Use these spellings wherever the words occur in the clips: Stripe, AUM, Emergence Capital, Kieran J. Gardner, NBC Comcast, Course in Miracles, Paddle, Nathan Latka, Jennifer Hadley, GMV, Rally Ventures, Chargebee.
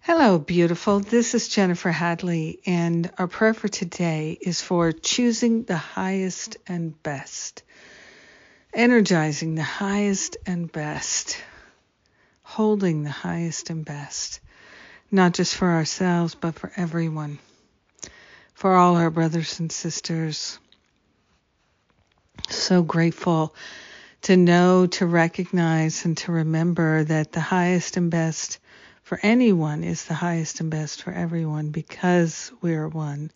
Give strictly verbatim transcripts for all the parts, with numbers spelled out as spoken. Hello, beautiful. This is Jennifer Hadley, and our prayer for today is for choosing the highest and best, energizing the highest and best, holding the highest and best, not just for ourselves, but for everyone, for all our brothers and sisters. So grateful to know, to recognize, and to remember that the highest and best for anyone is the highest and best for everyone, because we are one.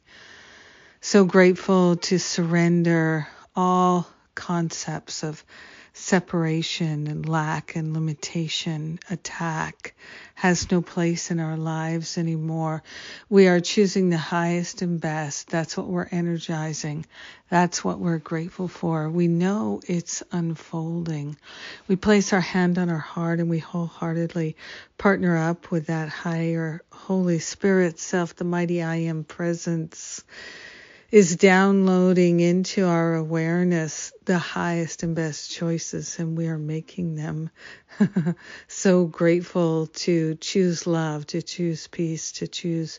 So grateful to surrender all concepts of separation and lack and limitation. Attack has no place in our lives anymore. We are choosing the highest and best. That's what we're energizing. That's what we're grateful for. We know it's unfolding. We place our hand on our heart and we wholeheartedly partner up with that higher Holy Spirit self. The mighty I Am presence is downloading into our awareness the highest and best choices, and we are making them. So grateful to choose love, to choose peace, to choose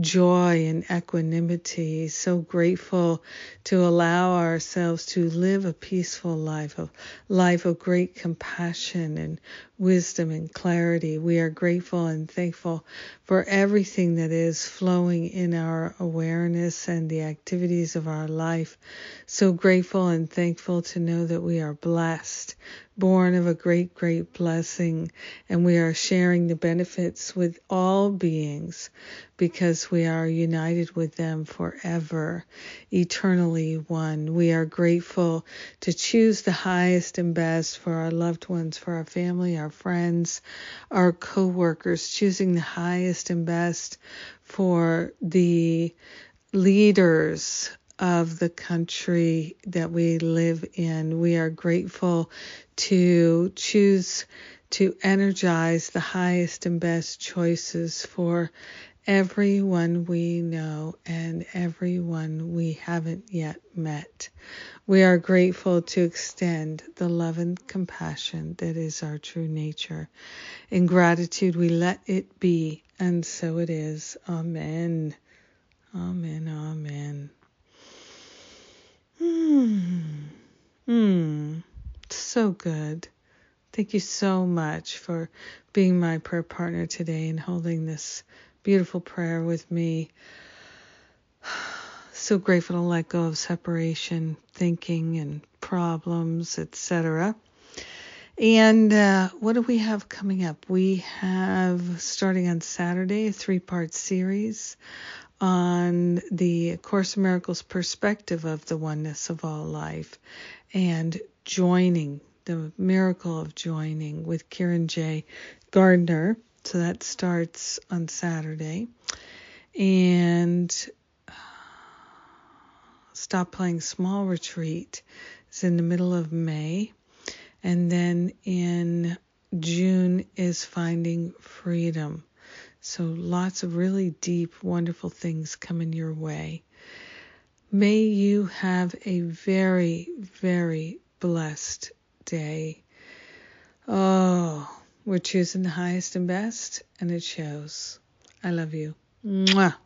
joy and equanimity. So grateful to allow ourselves to live a peaceful life, a life of great compassion and wisdom and clarity. We are grateful and thankful for everything that is flowing in our awareness and the activities of our life. So grateful and thankful Thankful to know that we are blessed, born of a great, great blessing, and we are sharing the benefits with all beings because we are united with them forever, eternally one. We are grateful to choose the highest and best for our loved ones, for our family, our friends, our co-workers, choosing the highest and best for the leaders of the country that we live in. We are grateful to choose to energize the highest and best choices for everyone we know and everyone we haven't yet met. We are grateful to extend the love and compassion that is our true nature. In gratitude, we let it be, and so it is. Amen. Amen. Amen. Mmm, mmm, so good. Thank you so much for being my prayer partner today and holding this beautiful prayer with me. So grateful to let go of separation, thinking, and problems, et cetera. And uh, what do we have coming up? We have, starting on Saturday, a three-part series on the Course in Miracles perspective of the oneness of all life and joining, the miracle of joining, with Kieran J. Gardner. So that starts on Saturday. And uh, Stop Playing Small Retreat is in the middle of May. And then in June is Finding Freedom. So lots of really deep, wonderful things coming your way. May you have a very, very blessed day. Oh, we're choosing the highest and best, and it shows. I love you. Mwah.